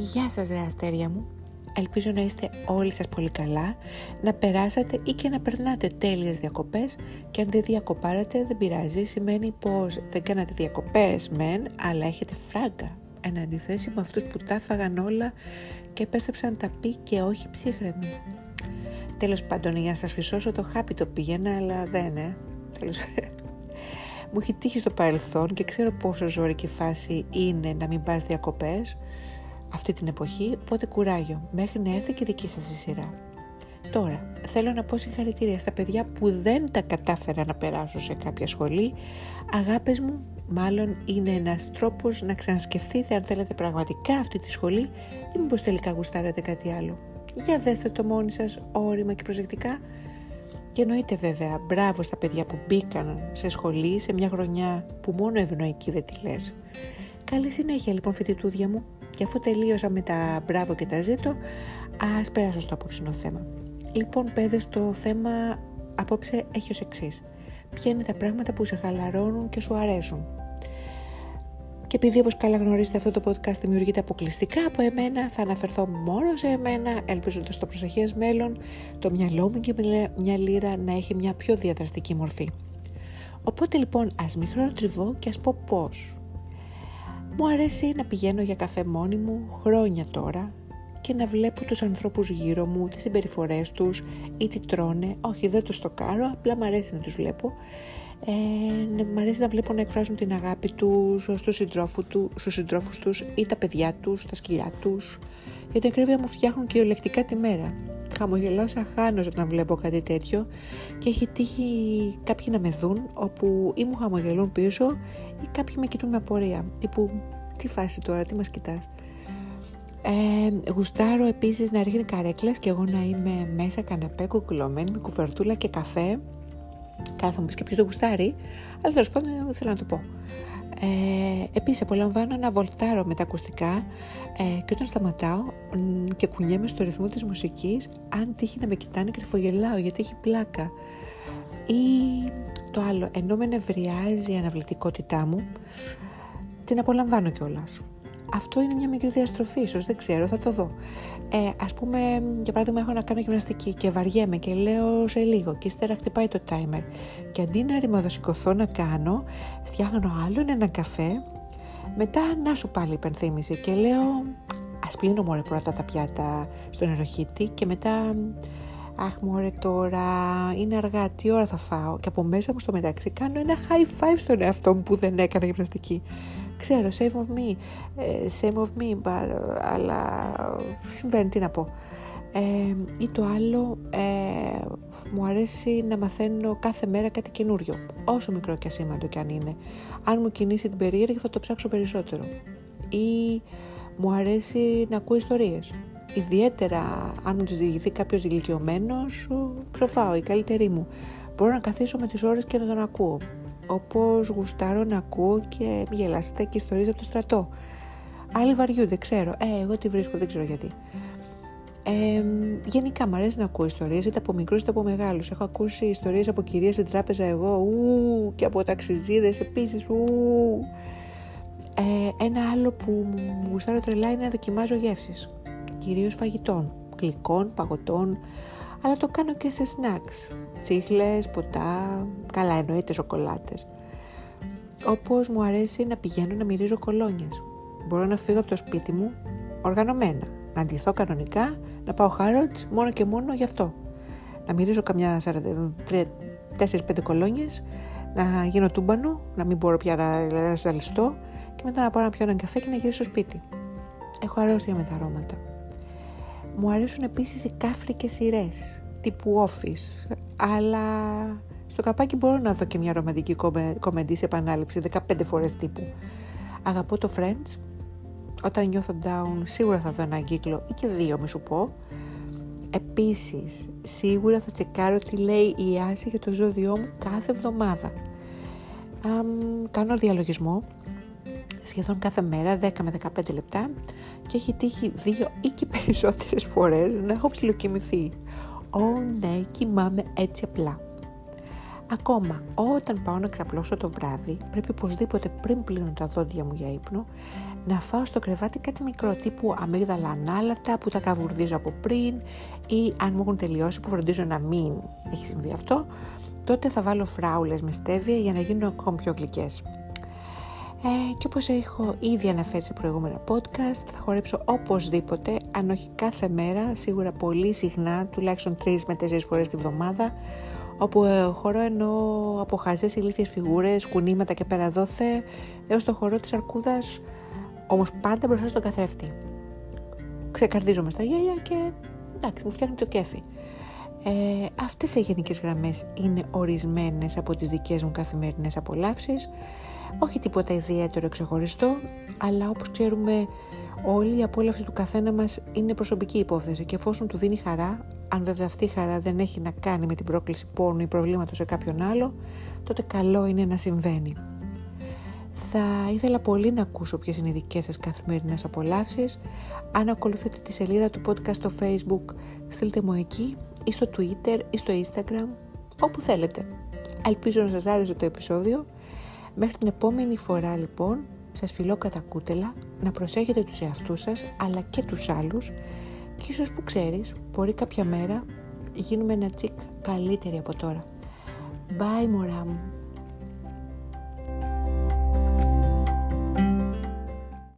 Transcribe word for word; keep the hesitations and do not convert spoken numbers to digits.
Γεια σας ρε αστέρια μου, ελπίζω να είστε όλοι σας πολύ καλά, να περάσατε ή και να περνάτε τέλειες διακοπές και αν δεν διακοπάρετε δεν πειράζει, σημαίνει πως δεν κάνατε διακοπές μεν, αλλά έχετε φράγκα, εν αντιθέσει με αυτούς που τα φάγαν όλα και επέστρεψαν τα πει και όχι ψύχρεμοι. Τέλος πάντων, για να σας χρυσώσω το χάπι το πήγαινα, αλλά δεν, ε, τέλος πάντων. Μου έχει τύχει στο παρελθόν και ξέρω πόσο ζωρική φάση είναι να μην πας διακοπές αυτή την εποχή, οπότε κουράγιο, μέχρι να έρθει και δική σας η σειρά. Τώρα, θέλω να πω συγχαρητήρια στα παιδιά που δεν τα κατάφεραν να περάσουν σε κάποια σχολή. Αγάπες μου, μάλλον είναι ένας τρόπος να ξανασκεφτείτε αν θέλετε πραγματικά αυτή τη σχολή ή μήπως τελικά γουστάρετε κάτι άλλο. Για δέστε το μόνοι σας όρημα και προσεκτικά. Και εννοείται βέβαια, μπράβο στα παιδιά που μπήκαν σε σχολή σε μια χρονιά που μόνο ευνοϊκή δεν τη λες. Καλή συνέχεια λοιπόν φοιτητούδια μου, και αφού τελείωσα με τα μπράβο και τα ζήτω, ας περάσω στο απόψινο θέμα. Λοιπόν παιδες, το θέμα απόψε έχει ως εξής. Ποια είναι τα πράγματα που σε χαλαρώνουν και σου αρέσουν. Και επειδή όπως καλά γνωρίζετε αυτό το podcast δημιουργείται αποκλειστικά από εμένα, θα αναφερθώ μόνο σε εμένα, ελπίζοντας στο προσεχές μέλλον το μυαλό μου και μια λίρα να έχει μια πιο διαδραστική μορφή. Οπότε λοιπόν ας μην χρονοτριβώ και ας πω πώς. Μου αρέσει να πηγαίνω για καφέ μόνη μου χρόνια τώρα και να βλέπω τους ανθρώπους γύρω μου, τις συμπεριφορές τους ή τι τρώνε. Όχι, δεν τους στοκάρω, απλά μου αρέσει να τους βλέπω. Ε, μ' αρέσει να βλέπω να εκφράζουν την αγάπη τους στους συντρόφους, του, στους συντρόφους τους ή τα παιδιά τους, τα σκυλιά τους. Για την ακρίβεια μου φτιάχνουν και κυριολεκτικά τη μέρα. Χαμογελάσα χάνω όταν βλέπω κάτι τέτοιο και έχει τύχει κάποιοι να με δουν όπου ή μου χαμογελούν πίσω ή κάποιοι με κοιτούν με απορία. Τύπου, τι φάση τώρα, τι μας κοιτάς. Ε, γουστάρω επίσης να ρίχνει καρέκλες και εγώ να είμαι μέσα καναπέ κουκουλωμένη με κουβερτούλα και καφέ. Καλά, θα μου πεις και ποιος το γουστάρει, αλλά τέλος πάντων θέλω να το πω. Ε, επίσης, απολαμβάνω να βολτάρω με τα ακουστικά ε, και όταν σταματάω ν, και κουνιέμαι στο ρυθμό της μουσικής, αν τύχει να με κοιτάνε, κρυφογελάω γιατί έχει πλάκα. Ή το άλλο, ενώ με νευριάζει η αναβλητικότητά μου, την απολαμβάνω κιόλας. Αυτό είναι μια μικρή διαστροφή, ίσως, δεν ξέρω, θα το δω. Ε, ας πούμε, για παράδειγμα, έχω να κάνω γυμναστική και βαριέμαι και λέω σε λίγο και ύστερα χτυπάει το timer. Και αντί να ρημαδοσηκωθώ να κάνω, φτιάχνω άλλον έναν καφέ, μετά να σου πάλι υπενθύμηση και λέω ας πλύνω μωρέ πρώτα τα πιάτα στον νεροχύτη και μετά αχ μωρέ τώρα είναι αργά, τι ώρα θα φάω, και από μέσα μου στο μεταξύ κάνω ένα high five στον εαυτό μου που δεν έκανα γυμναστική. Ξέρω, save of me, save of me, but, αλλά συμβαίνει, τι να πω. Ε, ή το άλλο, ε, μου αρέσει να μαθαίνω κάθε μέρα κάτι καινούριο, όσο μικρό και ασήμαντο κι αν είναι. Αν μου κινήσει την περίεργη θα το ψάξω περισσότερο. Ή μου αρέσει να ακούω ιστορίες. Ιδιαίτερα αν μου τις διηγηθεί κάποιος ηλικιωμένος, προφάω, η καλύτερη μου. Μπορώ να καθίσω με τις ώρες και να τον ακούω. Όπως γουστάρω να ακούω και γελαστά και ιστορίες από το στρατό. Άλλοι βαριούνται, ξέρω. Ε, εγώ τη βρίσκω, δεν ξέρω γιατί. Ε, γενικά μου αρέσει να ακούω ιστορίες, είτε από μικρούς είτε από μεγάλους. Έχω ακούσει ιστορίες από κυρίες στην τράπεζα εγώ, ου, και από ταξιζίδες επίσης, ου. Ε, ένα άλλο που μου γουστάρω τρελά είναι να δοκιμάζω γεύσεις. Κυρίως φαγητών, γλυκών, παγωτών, αλλά το κάνω και σε snacks. Τσίχλες, ποτά, καλά εννοείται σοκολάτες. Όπως μου αρέσει να πηγαίνω να μυρίζω κολόνιες. Μπορώ να φύγω από το σπίτι μου οργανωμένα, να ντυθώ κανονικά, να πάω Harrods μόνο και μόνο γι' αυτό. Να μυρίζω καμιά τέσσερις πέντε κολόνιες, να γίνω τούμπανο, να μην μπορώ πια να, να ζαλιστώ και μετά να πάω να πιω έναν καφέ και να γυρίσω στο σπίτι. Έχω αρρώστια με τα αρώματα. Μου αρέσουν επίσης οι κάφρικες σειρές, τύπου Office, αλλά στο καπάκι μπορώ να δω και μια ρομαντική κομμεντή σε επανάληψη δεκαπέντε φορές τύπου. Αγαπώ το Friends, όταν νιώθω down σίγουρα θα δω έναν κύκλο ή και δύο, μη σου πω. Επίσης, σίγουρα θα τσεκάρω τι λέει η Άση για το ζώδιό μου κάθε εβδομάδα. Αμ, κάνω διαλογισμό σχεδόν κάθε μέρα, δέκα με δεκαπέντε λεπτά, και έχει τύχει δύο ή και περισσότερες φορές να έχω ψιλοκοιμηθεί. Ω, ναι, κοιμάμαι έτσι απλά. Ακόμα, όταν πάω να ξαπλώσω το βράδυ, πρέπει οπωσδήποτε πριν πλύνω τα δόντια μου για ύπνο, να φάω στο κρεβάτι κάτι μικρό, τύπου αμύγδαλα ανάλατα που τα καβουρδίζω από πριν, ή αν μου έχουν τελειώσει που φροντίζω να μην έχει συμβεί αυτό, τότε θα βάλω φράουλες με στέβια για να γίνουν ακόμη πιο γλυκές. Ε, και όπως έχω ήδη αναφέρει σε προηγούμενα podcast, θα χορέψω οπωσδήποτε, αν όχι κάθε μέρα, σίγουρα πολύ συχνά, τουλάχιστον τρεις με τέσσερις φορές τη βδομάδα, όπου ε, χορώ εννοώ από χαζές ηλίθιες φιγούρες, κουνήματα και πέρα δόθε, έως το χορό της αρκούδας, όμως πάντα μπροστά στον καθρέφτη. Ξεκαρδίζομαι στα γέλια και εντάξει, μου φτιάχνει το κέφι. Ε, αυτές οι γενικές γραμμές είναι ορισμένες από τις δικές μου καθημερινές απολαύσεις. Όχι τίποτα ιδιαίτερο ξεχωριστό, αλλά όπως ξέρουμε όλη η απόλαυση του καθένα μας είναι προσωπική υπόθεση και εφόσον του δίνει χαρά, αν βέβαια αυτή η χαρά δεν έχει να κάνει με την πρόκληση πόνου ή προβλήματος σε κάποιον άλλο, τότε καλό είναι να συμβαίνει. Θα ήθελα πολύ να ακούσω ποιες είναι οι δικές σας καθημερινές απολαύσεις. Αν ακολουθείτε τη σελίδα του podcast στο Facebook, στείλτε μου εκεί ή στο Twitter ή στο Instagram, όπου θέλετε. Ελπίζω να σας άρεσε το επεισόδιο. Μέχρι την επόμενη φορά λοιπόν, σας φιλώ κατά κούτελα, να προσέχετε τους εαυτούς σας αλλά και τους άλλους και ίσως που ξέρεις, μπορεί κάποια μέρα γίνουμε ένα τσικ καλύτεροι από τώρα. Bye μωρά μου!